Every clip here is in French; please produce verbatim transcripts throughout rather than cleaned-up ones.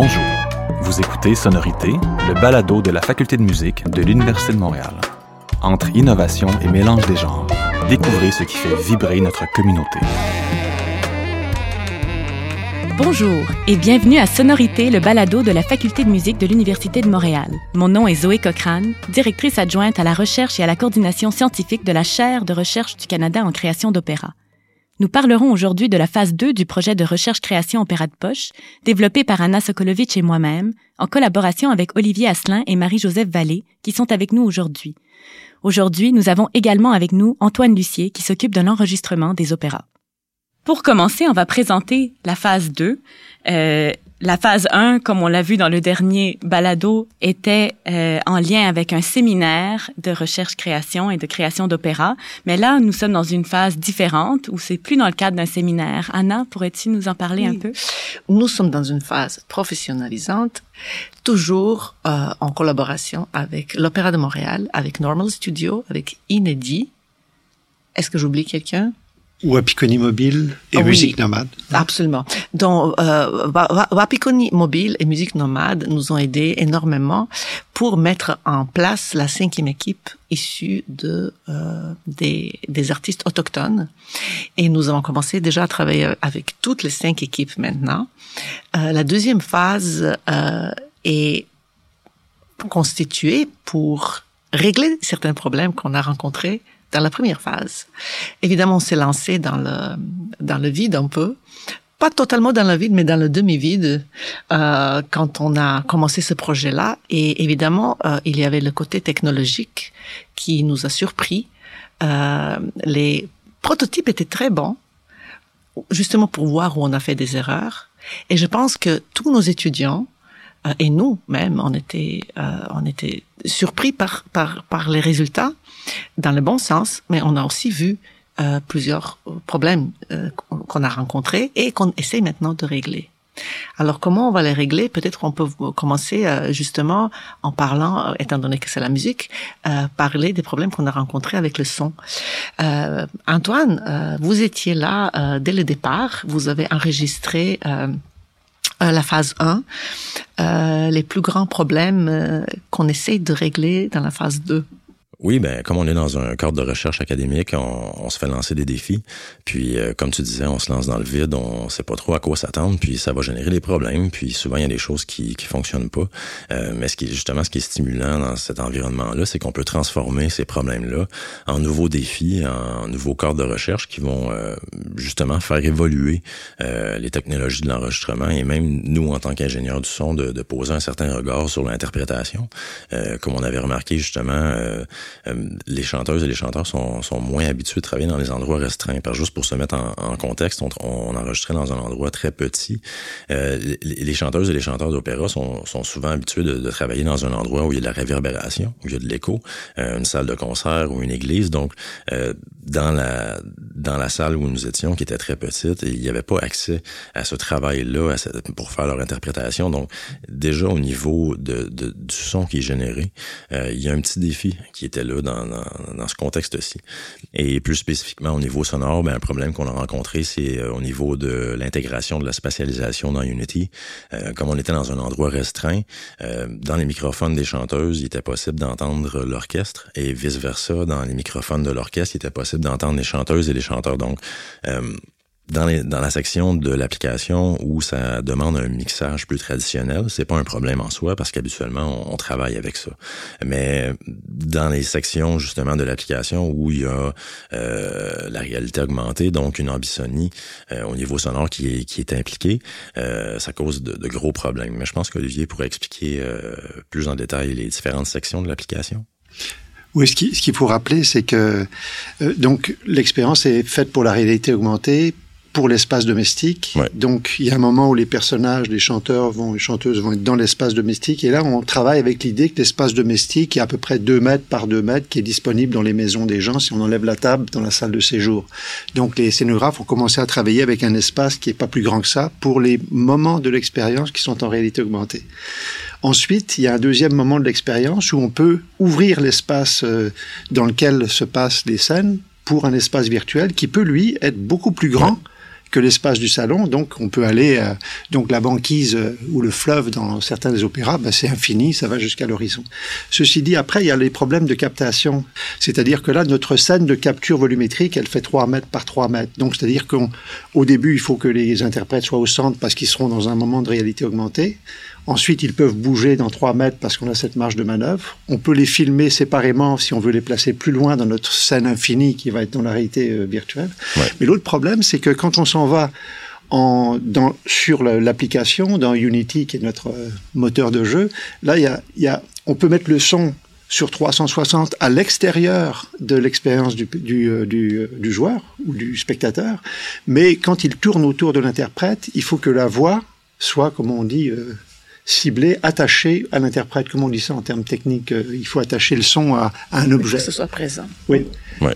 Bonjour, vous écoutez Sonorité, le balado de la Faculté de musique de l'Université de Montréal. Entre innovation et mélange des genres, découvrez ce qui fait vibrer notre communauté. Bonjour et bienvenue à Sonorité, le balado de la Faculté de musique de l'Université de Montréal. Mon nom est Zoey Cochran, directrice adjointe à la recherche et à la coordination scientifique de la Chaire de Recherche du Canada en création d'opéra. Nous parlerons aujourd'hui de la phase deux du projet de recherche-création OpéRA de poche, développé par Ana Sokolović et moi-même, en collaboration avec Olivier Asselin et Marie-Josèphe Vallée, qui sont avec nous aujourd'hui. Aujourd'hui, nous avons également avec nous Antoine Lussier, qui s'occupe de l'enregistrement des opéras. Pour commencer, on va présenter la phase deux. Euh, la phase un, comme on l'a vu dans le dernier balado, était euh, en lien avec un séminaire de recherche-création et de création d'opéra. Mais là, nous sommes dans une phase différente où c'est plus dans le cadre d'un séminaire. Ana, pourrais-tu nous en parler oui. un peu? Nous sommes dans une phase professionnalisante, toujours euh, en collaboration avec l'Opéra de Montréal, avec Normal Studio, avec Inédit. Est-ce que j'oublie quelqu'un? Wapikoni Mobile et oui, Musique Nomade. Absolument. Donc, euh, Wapikoni Mobile et Musique Nomade nous ont aidés énormément pour mettre en place la cinquième équipe issue de euh, des, des artistes autochtones. Et nous avons commencé déjà à travailler avec toutes les cinq équipes maintenant. Euh, la deuxième phase euh, est constituée pour régler certains problèmes qu'on a rencontrés dans la première phase. Évidemment, on s'est lancé dans le dans le vide un peu, pas totalement dans le vide, mais dans le demi-vide euh, quand on a commencé ce projet-là. Et évidemment, euh, il y avait le côté technologique qui nous a surpris. Euh, les prototypes étaient très bons, justement pour voir où on a fait des erreurs. Et je pense que tous nos étudiants euh, et nous-mêmes, on était euh, on était surpris par par par les résultats, dans le bon sens, mais on a aussi vu euh, plusieurs problèmes euh, qu'on a rencontrés et qu'on essaie maintenant de régler. Alors, comment on va les régler? Peut-être qu'on peut commencer euh, justement en parlant, euh, étant donné que c'est la musique, euh, parler des problèmes qu'on a rencontrés avec le son. Euh, Antoine, euh, vous étiez là euh, dès le départ, vous avez enregistré euh, euh, la phase un, euh, les plus grands problèmes euh, qu'on essaie de régler dans la phase deux. Oui, ben comme on est dans un cadre de recherche académique, on, on se fait lancer des défis. Puis, euh, comme tu disais, on se lance dans le vide, on sait pas trop à quoi s'attendre, puis ça va générer des problèmes. Puis souvent, il y a des choses qui qui fonctionnent pas. Euh, mais ce qui est justement ce qui est stimulant dans cet environnement-là, c'est qu'on peut transformer ces problèmes-là en nouveaux défis, en nouveaux cadres de recherche qui vont euh, justement faire évoluer euh, les technologies de l'enregistrement et même nous, en tant qu'ingénieurs du son, de, de poser un certain regard sur l'interprétation. Euh, comme on avait remarqué justement... Euh, Euh, les chanteuses et les chanteurs sont, sont moins habitués de travailler dans des endroits restreints. Parce juste pour se mettre en, en contexte, on, on enregistrait dans un endroit très petit. Euh, les, les chanteuses et les chanteurs d'opéra sont, sont souvent habitués de, de travailler dans un endroit où il y a de la réverbération, où il y a de l'écho, euh, une salle de concert ou une église. Donc, euh, dans la dans la salle où nous étions, qui était très petite, il n'y avait pas accès à ce travail-là à cette, pour faire leur interprétation. Donc, déjà au niveau de, de, du son qui est généré, euh, il y a un petit défi qui était là dans, dans, dans ce contexte-ci. Et plus spécifiquement au niveau sonore, ben, un problème qu'on a rencontré, c'est euh, au niveau de l'intégration de la spatialisation dans Unity. Euh, comme on était dans un endroit restreint, euh, dans les microphones des chanteuses, il était possible d'entendre l'orchestre et vice-versa, dans les microphones de l'orchestre, il était possible d'entendre les chanteuses et les chanteurs. Donc, euh, Dans, les, dans la section de l'application où ça demande un mixage plus traditionnel, c'est pas un problème en soi parce qu'habituellement, on, on travaille avec ça. Mais dans les sections justement de l'application où il y a euh, la réalité augmentée, donc une ambisonie euh, au niveau sonore qui est, qui est impliquée, euh, ça cause de, de gros problèmes. Mais je pense qu'Olivier pourrait expliquer euh, plus en détail les différentes sections de l'application. Oui, ce qui, ce qu'il faut rappeler, c'est que euh, donc l'expérience est faite pour la réalité augmentée, pour l'espace domestique. Ouais. Donc, il y a un moment où les personnages, les chanteurs vont, les chanteuses vont être dans l'espace domestique. Et là, on travaille avec l'idée que l'espace domestique est à peu près deux mètres par deux mètres qui est disponible dans les maisons des gens si on enlève la table dans la salle de séjour. Donc, les scénographes ont commencé à travailler avec un espace qui est pas plus grand que ça pour les moments de l'expérience qui sont en réalité augmentée. Ensuite, il y a un deuxième moment de l'expérience où on peut ouvrir l'espace dans lequel se passent les scènes pour un espace virtuel qui peut, lui, être beaucoup plus grand que l'espace du salon. Donc, on peut aller... Euh, donc, la banquise euh, ou le fleuve dans certains des opéras, ben, c'est infini, ça va jusqu'à l'horizon. Ceci dit, après, il y a les problèmes de captation. C'est-à-dire que là, notre scène de capture volumétrique, elle fait trois mètres par trois mètres. Donc, c'est-à-dire qu'au début, il faut que les interprètes soient au centre parce qu'ils seront dans un moment de réalité augmentée. Ensuite, ils peuvent bouger dans trois mètres parce qu'on a cette marge de manœuvre. On peut les filmer séparément si on veut les placer plus loin dans notre scène infinie qui va être dans la réalité euh, virtuelle. Ouais. Mais l'autre problème, c'est que quand on s'en va en, dans, sur l'application, dans Unity, qui est notre euh, moteur de jeu, là, y a, y a, on peut mettre le son sur trois cent soixante à l'extérieur de l'expérience du, du, du, du joueur ou du spectateur. Mais quand il tourne autour de l'interprète, il faut que la voix soit, comme on dit... Euh, ciblé, attaché à l'interprète. Comment on dit ça en termes techniques? Il faut attacher le son à, à un objet. Que ce soit présent. Oui. Ouais.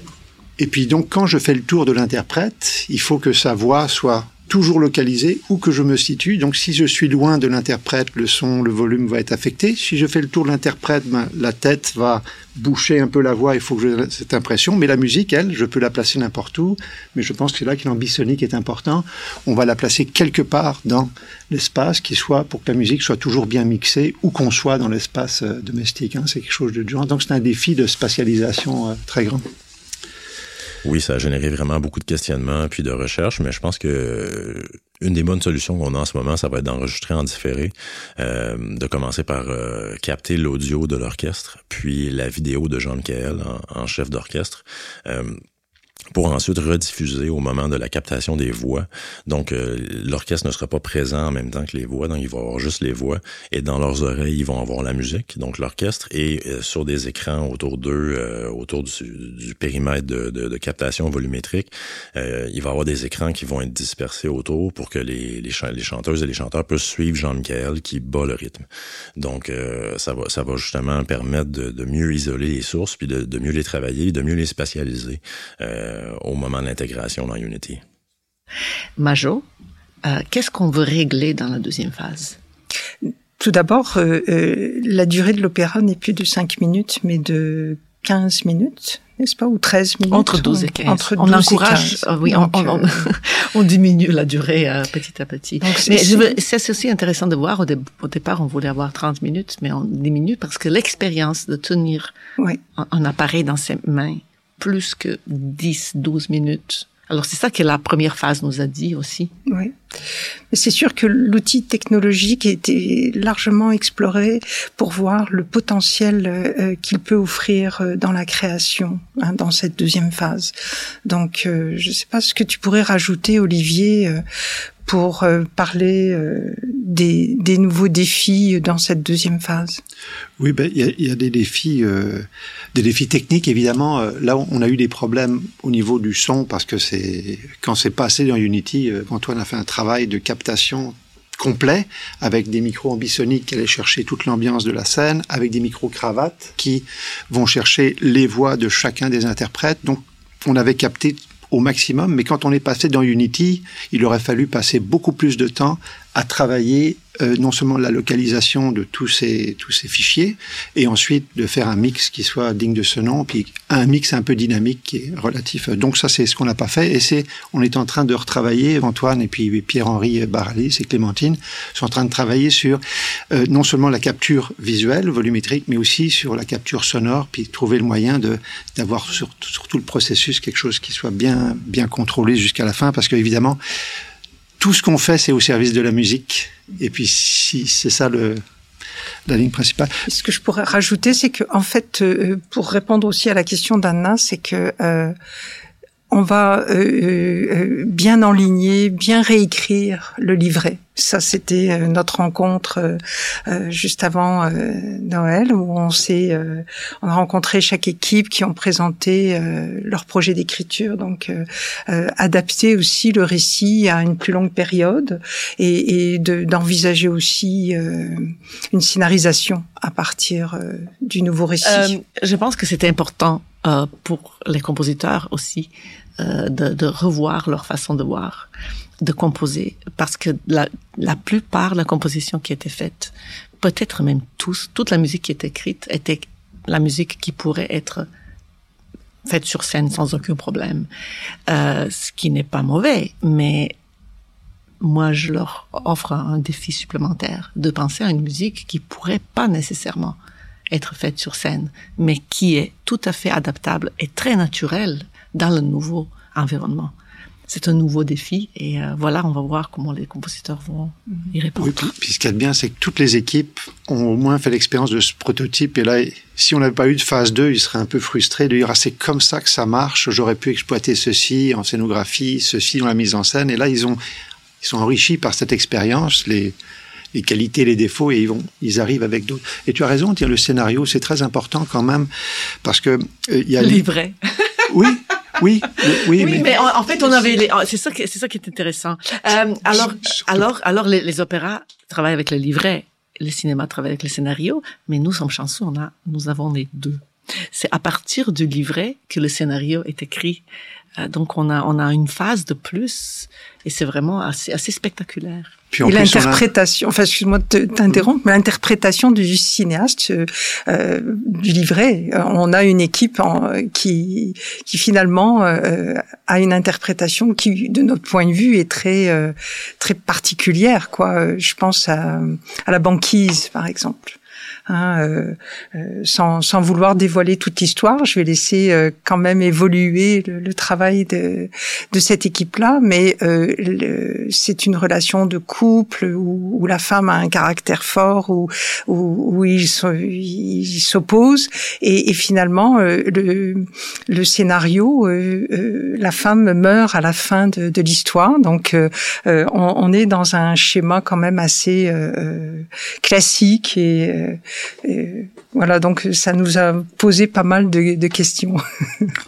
Et puis donc, quand je fais le tour de l'interprète, il faut que sa voix soit toujours localisée où que je me situe. Donc, si je suis loin de l'interprète, le son, le volume va être affecté. Si je fais le tour de l'interprète, ben, la tête va boucher un peu la voix. Il faut que j'ai cette impression. Mais la musique, elle, je peux la placer n'importe où. Mais je pense que c'est là que l'ambisonique est important. On va la placer quelque part dans l'espace qui soit, pour que la musique soit toujours bien mixée, où qu'on soit dans l'espace euh, domestique. Hein. C'est quelque chose de genre. Donc, c'est un défi de spatialisation euh, très grand. Oui, ça a généré vraiment beaucoup de questionnements puis de recherches, mais je pense que une des bonnes solutions qu'on a en ce moment, ça va être d'enregistrer en différé, euh, de commencer par euh, capter l'audio de l'orchestre, puis la vidéo de Jean-Michel en, en chef d'orchestre, euh, pour ensuite rediffuser au moment de la captation des voix. Donc, euh, l'orchestre ne sera pas présent en même temps que les voix, donc il va avoir juste les voix, et dans leurs oreilles, ils vont avoir la musique, donc l'orchestre, et euh, sur des écrans autour d'eux, euh, autour du, du périmètre de, de, de captation volumétrique, euh, il va avoir des écrans qui vont être dispersés autour pour que les, les, ch- les chanteuses et les chanteurs puissent suivre Jean-Michel qui bat le rythme. Donc, euh, ça va, ça va justement permettre de, de mieux isoler les sources, puis de, de mieux les travailler, de mieux les spatialiser. Euh, au moment de l'intégration dans Unity. Majo, euh, qu'est-ce qu'on veut régler dans la deuxième phase? Tout d'abord, euh, euh, la durée de l'opéra n'est plus de cinq minutes, mais de quinze minutes, n'est-ce pas? Ou treize minutes? Entre douze et quinze. Entre douze on encourage, et quinze. Euh, oui, donc, on, on, on diminue la durée euh, petit à petit. Donc, c'est, mais c'est... Je veux, c'est aussi intéressant de voir, au, dé, au départ, on voulait avoir trente minutes, mais on diminue parce que l'expérience de tenir oui. un, un appareil dans ses mains plus que dix, douze minutes. Alors, c'est ça que la première phase nous a dit aussi. Oui. C'est sûr que l'outil technologique a été largement exploré pour voir le potentiel euh, qu'il peut offrir dans la création, hein, dans cette deuxième phase. Donc, euh, je ne sais pas ce que tu pourrais rajouter, Olivier, euh, pour euh, parler euh, des, des nouveaux défis dans cette deuxième phase. Oui, ben il y, y a des défis, euh, des défis techniques évidemment. Euh, là, on a eu des problèmes au niveau du son parce que c'est quand c'est passé dans Unity, euh, Antoine a fait un travail de captation complet avec des micros ambisoniques qui allaient chercher toute l'ambiance de la scène, avec des micros cravates qui vont chercher les voix de chacun des interprètes. Donc, on avait capté au maximum, mais quand on est passé dans Unity, il aurait fallu passer beaucoup plus de temps à travailler euh, non seulement la localisation de tous ces tous ces fichiers, et ensuite de faire un mix qui soit digne de ce nom, puis un mix un peu dynamique qui est relatif. Donc ça, c'est ce qu'on n'a pas fait, et c'est on est en train de retravailler. Antoine et puis Pierre-Henri Baralis et Clémentine sont en train de travailler sur euh, non seulement la capture visuelle, volumétrique, mais aussi sur la capture sonore, puis trouver le moyen de d'avoir sur, sur tout le processus quelque chose qui soit bien bien contrôlé jusqu'à la fin, parce que évidemment tout ce qu'on fait, c'est au service de la musique. Et puis, si, c'est ça le, la ligne principale. Ce que je pourrais rajouter, c'est que, en fait, euh, pour répondre aussi à la question d'Anna, c'est que euh, on va euh, euh, bien enligner, bien réécrire le livret. Ça, c'était euh, notre rencontre euh, euh, juste avant euh, Noël, où on s'est, euh, on a rencontré chaque équipe qui ont présenté euh, leur projet d'écriture, donc euh, euh, adapter aussi le récit à une plus longue période et, et de, d'envisager aussi euh, une scénarisation à partir euh, du nouveau récit. Euh, je pense que c'était important euh, pour les compositeurs aussi euh, de, de revoir leur façon de voir, de composer, parce que la, la plupart de la composition qui était faite, peut-être même tous, toute la musique qui est écrite était la musique qui pourrait être faite sur scène sans aucun problème, euh, ce qui n'est pas mauvais, mais moi, je leur offre un défi supplémentaire de penser à une musique qui pourrait pas nécessairement être faite sur scène, mais qui est tout à fait adaptable et très naturelle dans le nouveau environnement. C'est un nouveau défi et euh, voilà, on va voir comment les compositeurs vont y répondre. Oui, puis ce qu'il y a de bien, c'est que toutes les équipes ont au moins fait l'expérience de ce prototype et là, si on n'avait pas eu de phase deux, ils seraient un peu frustrés de dire « Ah, c'est comme ça que ça marche, j'aurais pu exploiter ceci en scénographie, ceci dans la mise en scène » et là, ils ont ils sont enrichis par cette expérience, les, les qualités, les défauts, et ils vont, ils arrivent avec d'autres. Et tu as raison, tiens, le scénario, c'est très important quand même, parce que il euh, y a livret. Oui, oui, oui. Oui, mais, mais en, en fait, on avait les, c'est ça, qui, c'est ça qui est intéressant. Euh, alors, alors, alors, les, les opéras travaillent avec le livret, le cinéma travaille avec le scénario, mais nous sommes chanceux, on a, nous avons les deux. C'est à partir du livret que le scénario est écrit. Donc, on a, on a une phase de plus et c'est vraiment assez, assez spectaculaire. Puis en et plus, l'interprétation, a... enfin, excuse-moi de t'interrompre, mais l'interprétation du cinéaste, euh, du livret, on a une équipe en, qui, qui finalement euh, a une interprétation qui, de notre point de vue, est très, euh, très particulière, quoi. Je pense à, à la banquise, par exemple. Hein, euh, euh, sans, sans vouloir dévoiler toute l'histoire, je vais laisser euh, quand même évoluer le, le travail de, de cette équipe-là, mais euh, le, c'est une relation de couple où, où la femme a un caractère fort, où, où, où ils, sont, ils s'opposent, et, et finalement euh, le, le scénario, euh, euh, la femme meurt à la fin de, de l'histoire, donc euh, on, on est dans un schéma quand même assez euh, classique et euh, Et voilà, donc ça nous a posé pas mal de, de questions.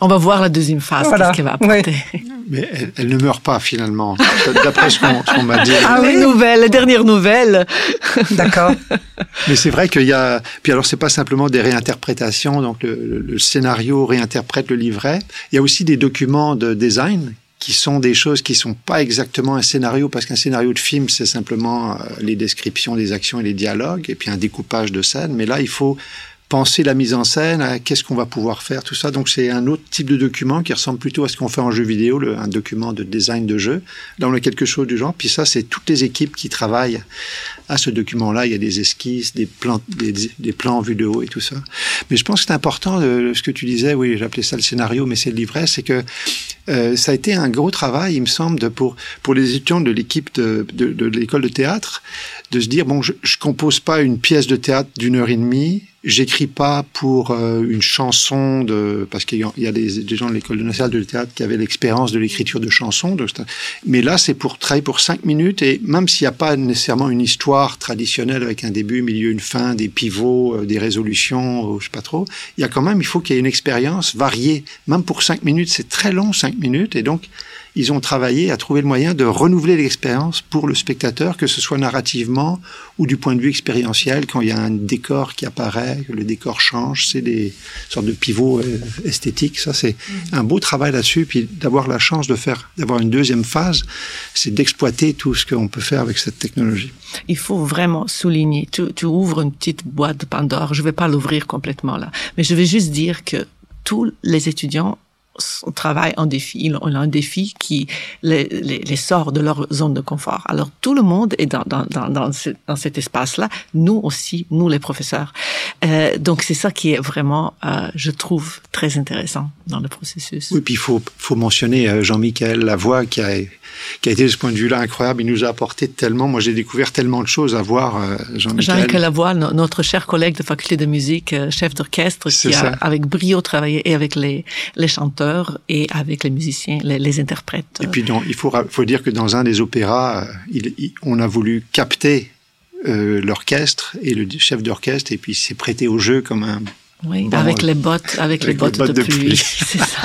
On va voir la deuxième phase, voilà. Qu'est-ce qu'elle va apporter. Ouais. Mais elle, elle ne meurt pas finalement, d'après ce qu'on, ce qu'on m'a dit. Ah les oui. Nouvelles, les dernières nouvelles. D'accord. Mais c'est vrai qu'il y a. Puis alors, c'est pas simplement des réinterprétations, donc le, le scénario réinterprète le livret. Il y a aussi des documents de design qui sont des choses qui sont pas exactement un scénario, parce qu'un scénario de film, c'est simplement les descriptions des actions et les dialogues, et puis un découpage de scènes. Mais là, il faut penser la mise en scène, à qu'est-ce qu'on va pouvoir faire, tout ça. Donc, c'est un autre type de document qui ressemble plutôt à ce qu'on fait en jeu vidéo, le, un document de design de jeu. Là, on a quelque chose du genre. Puis ça, c'est toutes les équipes qui travaillent à ce document-là. Il y a des esquisses, des plans, des, des plans en vue de haut et tout ça. Mais je pense que c'est important, de, ce que tu disais, oui, j'appelais ça le scénario, mais c'est le livret, c'est que Euh, ça a été un gros travail, il me semble, de, pour pour les étudiants de l'équipe de, de, de l'école de théâtre, de se dire bon, je, je compose pas une pièce de théâtre d'une heure et demie, j'écris pas pour euh, une chanson de parce qu'il y a, il y a des, des gens de l'école nationale de théâtre qui avaient l'expérience de l'écriture de chansons, de, mais là c'est pour travailler pour cinq minutes et même s'il n'y a pas nécessairement une histoire traditionnelle avec un début, milieu, une fin, des pivots, euh, des résolutions, euh, je sais pas trop, il y a quand même il faut qu'il y ait une expérience variée, même pour cinq minutes, c'est très long cinq minutes, et donc ils ont travaillé à trouver le moyen de renouveler l'expérience pour le spectateur, que ce soit narrativement ou du point de vue expérientiel, quand il y a un décor qui apparaît, le décor change, c'est des sortes de pivots euh, esthétiques, ça c'est mmh. un beau travail là-dessus, puis d'avoir la chance de faire, d'avoir une deuxième phase, c'est d'exploiter tout ce qu'on peut faire avec cette technologie. Il faut vraiment souligner, tu, tu ouvres une petite boîte de Pandore, je ne vais pas l'ouvrir complètement là, mais je vais juste dire que tous les étudiants travaillent en défi. Ils ont un défi qui les, les, les sort de leur zone de confort. Alors, tout le monde est dans, dans, dans, dans, ce, dans cet espace-là. Nous aussi, nous les professeurs. Euh, donc, c'est ça qui est vraiment, euh, je trouve, très intéressant dans le processus. Oui, puis il faut, faut mentionner Jean-Michel Lavoie qui a, qui a été de ce point de vue-là incroyable. Il nous a apporté tellement, moi j'ai découvert tellement de choses à voir euh, Jean-Michel. Jean-Michel Lavoie, no, notre cher collègue de faculté de musique, euh, chef d'orchestre, c'est qui ça. A avec brio travaillé et avec les, les chanteurs et avec les musiciens, les, les interprètes. Et puis, donc, il faut, faut dire que dans un des opéras, il, il, on a voulu capter euh, l'orchestre et le chef d'orchestre, et puis il s'est prêté au jeu comme un... Oui, bon, avec euh, les bottes, avec, avec les bottes, les bottes de, de pluie. pluie. C'est ça.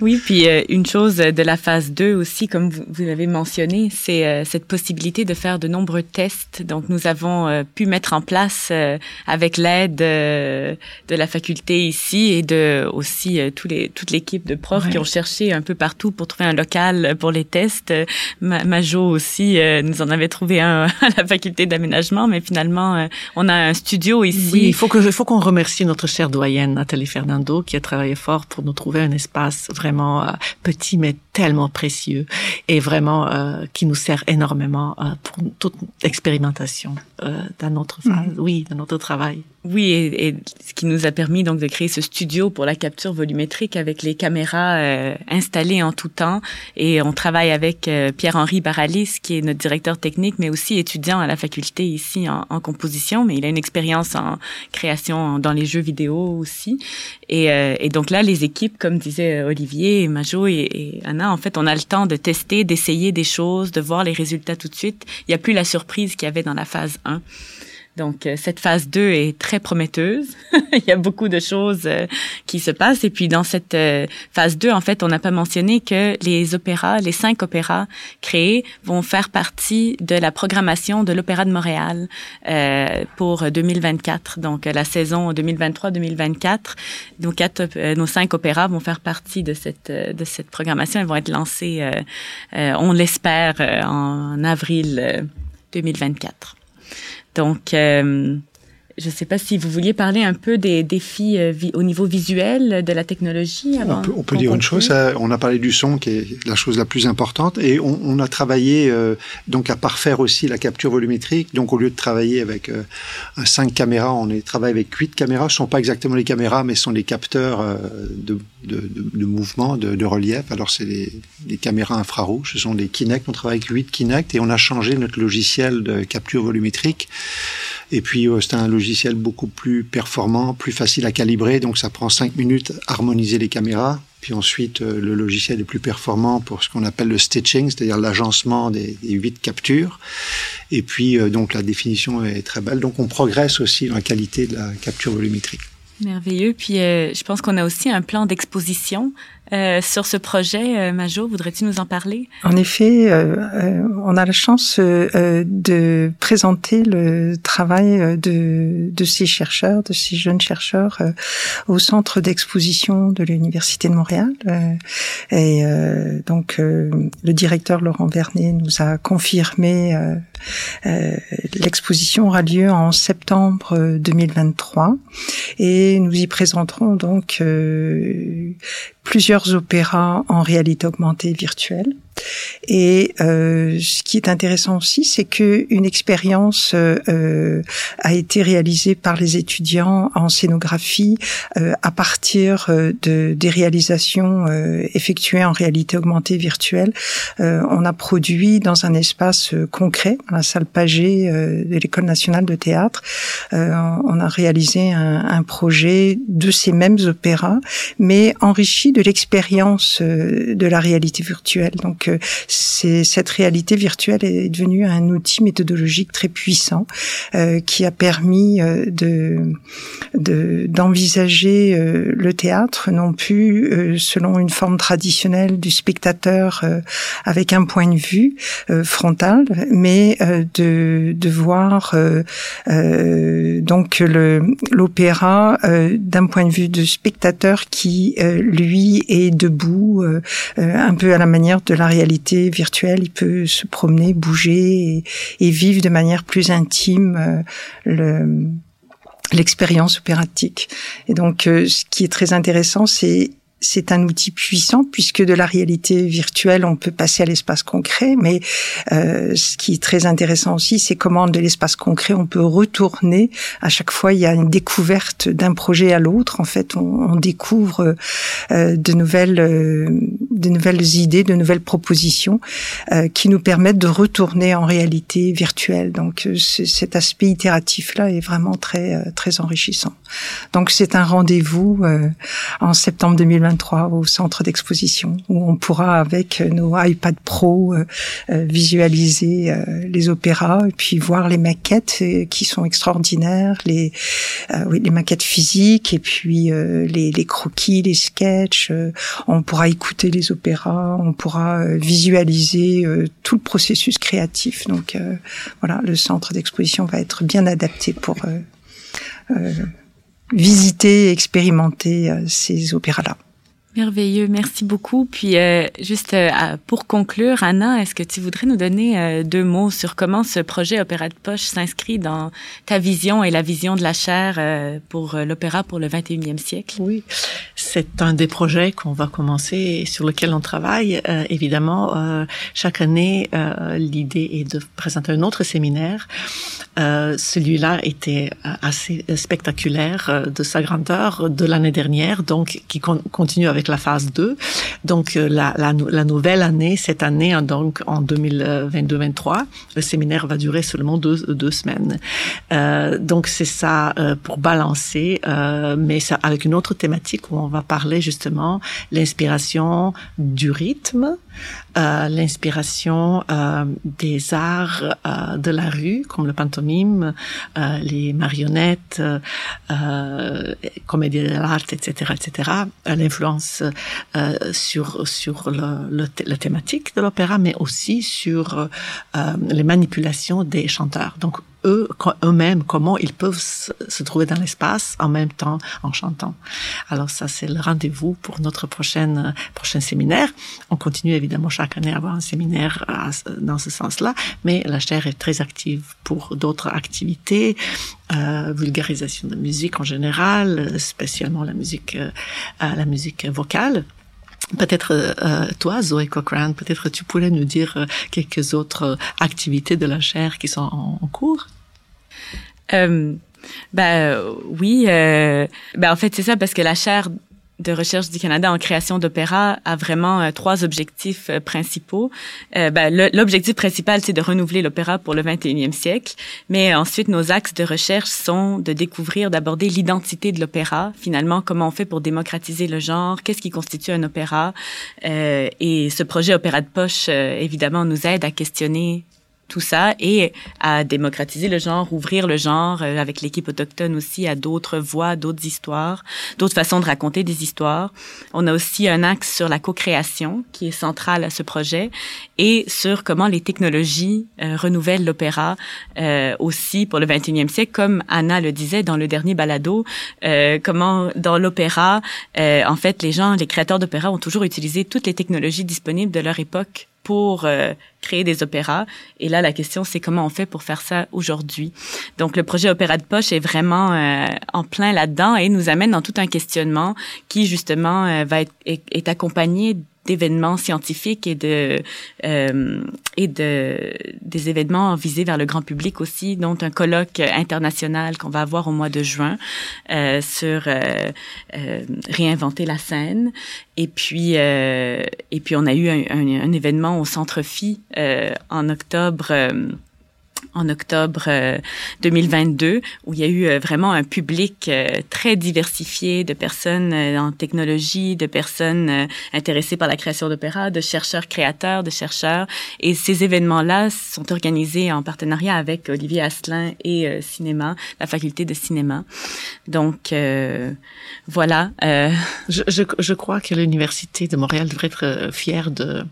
Oui, puis euh, une chose de la phase deux aussi, comme vous, vous l'avez mentionné, c'est euh, cette possibilité de faire de nombreux tests. Donc, nous avons euh, pu mettre en place, euh, avec l'aide euh, de la faculté ici et de aussi euh, tous les, toute l'équipe de profs ouais. qui ont cherché un peu partout pour trouver un local pour les tests. Ma, Majo aussi, euh, nous en avait trouvé un à la faculté d'aménagement, mais finalement, euh, on a un studio ici. Oui, il faut, que, il faut qu'on remercie notre chère doyenne, Nathalie Fernando, qui a travaillé fort pour nous trouver un espace vraiment vraiment euh, petit mais tellement précieux et vraiment euh, qui nous sert énormément euh, pour toute expérimentation euh, dans notre phase, mmh. oui, dans notre travail. Oui, et, et ce qui nous a permis donc de créer ce studio pour la capture volumétrique avec les caméras euh, installées en tout temps. Et on travaille avec euh, Pierre-Henri Baralis, qui est notre directeur technique, mais aussi étudiant à la faculté ici en, en composition. Mais il a une expérience en création en, dans les jeux vidéo aussi. Et, euh, et donc là, les équipes, comme disaient Olivier, Majo et, et Ana, en fait, on a le temps de tester, d'essayer des choses, de voir les résultats tout de suite. Il n'y a plus la surprise qu'il y avait dans la phase un. Donc, cette phase deux est très prometteuse. Il y a beaucoup de choses euh, qui se passent. Et puis, dans cette euh, phase deux, en fait, on n'a pas mentionné que les opéras, les cinq opéras créés vont faire partie de la programmation de l'Opéra de Montréal euh, pour deux mille vingt-quatre. Donc, la saison deux mille vingt-trois deux mille vingt-quatre, nos quatre, euh, nos cinq opéras vont faire partie de cette euh, de cette programmation. Elles vont être lancées, euh, euh, on l'espère, euh, en avril euh, deux mille vingt-quatre. Donc, euh, je ne sais pas si vous vouliez parler un peu des défis euh, vi- au niveau visuel de la technologie. Avant on peut, on peut dire une chose, euh, on a parlé du son qui est la chose la plus importante et on, on a travaillé euh, donc à parfaire aussi la capture volumétrique. Donc, au lieu de travailler avec euh, cinq caméras, on est, travaille avec huit caméras. Ce ne sont pas exactement les caméras, mais ce sont des capteurs euh, de, de, de, de mouvement, de, de relief. Alors, c'est des, des caméras infrarouges, ce sont des Kinect. On travaille avec huit Kinect et on a changé notre logiciel de capture volumétrique. Et puis, euh, c'est un logiciel beaucoup plus performant, plus facile à calibrer. Donc, ça prend cinq minutes à harmoniser les caméras. Puis ensuite, euh, le logiciel est plus performant pour ce qu'on appelle le stitching, c'est-à-dire l'agencement des huit captures. Et puis, euh, donc, la définition est très belle. Donc, on progresse aussi dans la qualité de la capture volumétrique. Merveilleux. Puis, euh, je pense qu'on a aussi un plan d'exposition euh, sur ce projet. Euh, Majo, voudrais-tu nous en parler? En effet, euh, euh, on a la chance euh, de présenter le travail de, de six chercheurs, de six jeunes chercheurs euh, au Centre d'exposition de l'Université de Montréal. Euh, et euh, donc, euh, le directeur Laurent Vernet nous a confirmé euh, euh, l'exposition aura lieu en septembre deux mille vingt-trois. Et Et nous y présenterons donc euh, plusieurs opéras en réalité augmentée virtuelle. Et euh, ce qui est intéressant aussi, c'est que une expérience euh, a été réalisée par les étudiants en scénographie euh, à partir de, des réalisations euh, effectuées en réalité augmentée virtuelle. Euh, on a produit dans un espace concret, dans la salle Pagé euh, de l'École nationale de théâtre, euh, on a réalisé un, un projet de ces mêmes opéras, mais enrichi de l'expérience euh, de la réalité virtuelle. Donc C'est, cette réalité virtuelle est devenue un outil méthodologique très puissant euh, qui a permis de, de, d'envisager euh, le théâtre non plus euh, selon une forme traditionnelle du spectateur euh, avec un point de vue euh, frontal, mais euh, de, de voir euh, euh, donc le, l'opéra euh, d'un point de vue de spectateur qui euh, lui est debout, euh, un peu à la manière de la réalité virtuelle, il peut se promener, bouger et, et vivre de manière plus intime euh, le, l'expérience opératique. Et donc, euh, ce qui est très intéressant, c'est c'est un outil puissant puisque de la réalité virtuelle, on peut passer à l'espace concret. Mais euh, ce qui est très intéressant aussi, c'est comment de l'espace concret, on peut retourner. À chaque fois, il y a une découverte d'un projet à l'autre. En fait, on, on découvre euh, de nouvelles, euh, de nouvelles idées, de nouvelles propositions euh, qui nous permettent de retourner en réalité virtuelle. Donc, c- cet aspect itératif-là est vraiment très, très enrichissant. Donc, c'est un rendez-vous euh, en septembre deux mille vingt-trois. Au centre d'exposition où on pourra avec nos iPad Pro euh, visualiser euh, les opéras et puis voir les maquettes euh, qui sont extraordinaires, les euh, oui, les maquettes physiques et puis euh, les les croquis, les sketchs, euh, on pourra écouter les opéras, on pourra euh, visualiser euh, tout le processus créatif. Donc euh, voilà, le centre d'exposition va être bien adapté pour euh, euh, visiter et expérimenter euh, ces opéras-là. Merveilleux, merci beaucoup. Puis euh, juste euh, pour conclure, Ana, est-ce que tu voudrais nous donner euh, deux mots sur comment ce projet Opéra de poche s'inscrit dans ta vision et la vision de la chaire euh, pour l'opéra pour le vingt et unième siècle? Oui, c'est un des projets qu'on va commencer et sur lequel on travaille. Euh, évidemment, euh, chaque année, euh, l'idée est de présenter un autre séminaire. Euh, celui-là était assez spectaculaire euh, de sa grandeur de l'année dernière, donc qui con- continue avec la phase deux. Donc, la, la, la nouvelle année, cette année, donc, en deux mille vingt-deux vingt-trois, le séminaire va durer seulement deux, deux semaines. Euh, donc, c'est ça euh, pour balancer, euh, mais ça, avec une autre thématique où on va parler justement l'inspiration du rythme, euh, l'inspiration euh, des arts euh, de la rue, comme le pantomime, euh, les marionnettes, euh, comédie de l'art, et cetera, et cetera, l'influence Euh, sur sur le, le th- la thématique de l'opéra, mais aussi sur euh, les manipulations des chanteurs. Donc eux eux-mêmes, comment ils peuvent se, se trouver dans l'espace en même temps en chantant. Alors ça, c'est le rendez-vous pour notre prochaine prochain séminaire. On continue évidemment chaque année à avoir un séminaire à, dans ce sens-là, mais la chaire est très active pour d'autres activités. Euh, vulgarisation de musique en général, spécialement la musique, euh, la musique vocale. Peut-être euh, toi, Zoey Cochran, peut-être tu pourrais nous dire quelques autres activités de la chaire qui sont en, en cours. Euh, ben oui, euh, ben en fait c'est ça parce que la chaire de recherche du Canada en création d'opéra a vraiment euh, trois objectifs euh, principaux. Euh, ben, le, l'objectif principal, c'est de renouveler l'opéra pour le vingt et unième siècle, mais ensuite, nos axes de recherche sont de découvrir, d'aborder l'identité de l'opéra, finalement, comment on fait pour démocratiser le genre, qu'est-ce qui constitue un opéra, euh, et ce projet Opéra de poche, euh, évidemment, nous aide à questionner tout ça et à démocratiser le genre, ouvrir le genre euh, avec l'équipe autochtone aussi à d'autres voix, d'autres histoires, d'autres façons de raconter des histoires. On a aussi un axe sur la co-création qui est central à ce projet et sur comment les technologies euh, renouvellent l'opéra euh, aussi pour le vingt et unième siècle, comme Ana le disait dans le dernier balado, euh, comment dans l'opéra, euh, en fait, les gens, les créateurs d'opéra ont toujours utilisé toutes les technologies disponibles de leur époque pour euh, créer des opéras. Et là, la question, c'est comment on fait pour faire ça aujourd'hui. Donc, le projet Opéra de poche est vraiment euh, en plein là-dedans et nous amène dans tout un questionnement qui, justement, euh, va être est, est accompagné d'événements scientifiques et de euh, et de des événements visés vers le grand public aussi, dont un colloque international qu'on va avoir au mois de juin euh, sur euh, euh, réinventer la scène. Et puis euh, et puis on a eu un, un, un événement au Centre Phi euh, en octobre. Euh, en octobre euh, deux mille vingt-deux, où il y a eu euh, vraiment un public euh, très diversifié de personnes euh, en technologie, de personnes euh, intéressées par la création d'opéra, de chercheurs créateurs, de chercheurs. Et ces événements-là sont organisés en partenariat avec Olivier Asselin et euh, Cinéma, la Faculté de cinéma. Donc, euh, voilà. Euh... Je, je, je crois que l'Université de Montréal devrait être fière de...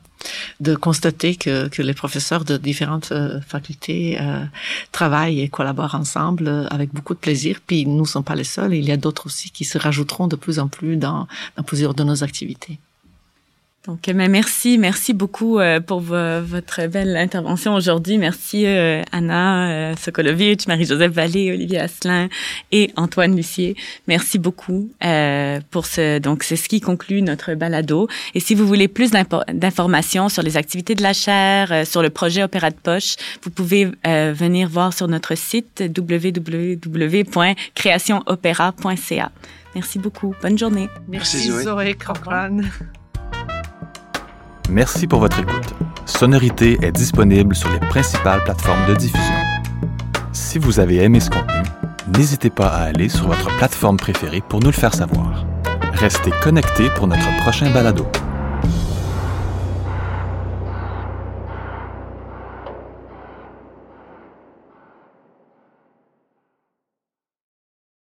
de constater que, que les professeurs de différentes euh, facultés euh, travaillent et collaborent ensemble euh, avec beaucoup de plaisir. Puis nous ne sommes pas les seuls, il y a d'autres aussi qui se rajouteront de plus en plus dans, dans plusieurs de nos activités. Donc, mais merci, merci beaucoup euh, pour v- votre belle intervention aujourd'hui. Merci euh, Ana euh, Sokolović, Marie-Josèphe Vallée, Olivier Asselin et Antoine Lussier. Merci beaucoup euh, pour ce. Donc, c'est ce qui conclut notre balado. Et si vous voulez plus d'informations sur les activités de la chaire, euh, sur le projet Opéra de poche, vous pouvez euh, venir voir sur notre site w w w point création opéra point c a. Merci beaucoup. Bonne journée. Merci, merci Zoey Cochran. Merci pour votre écoute. Sonorité est disponible sur les principales plateformes de diffusion. Si vous avez aimé ce contenu, n'hésitez pas à aller sur votre plateforme préférée pour nous le faire savoir. Restez connectés pour notre prochain balado.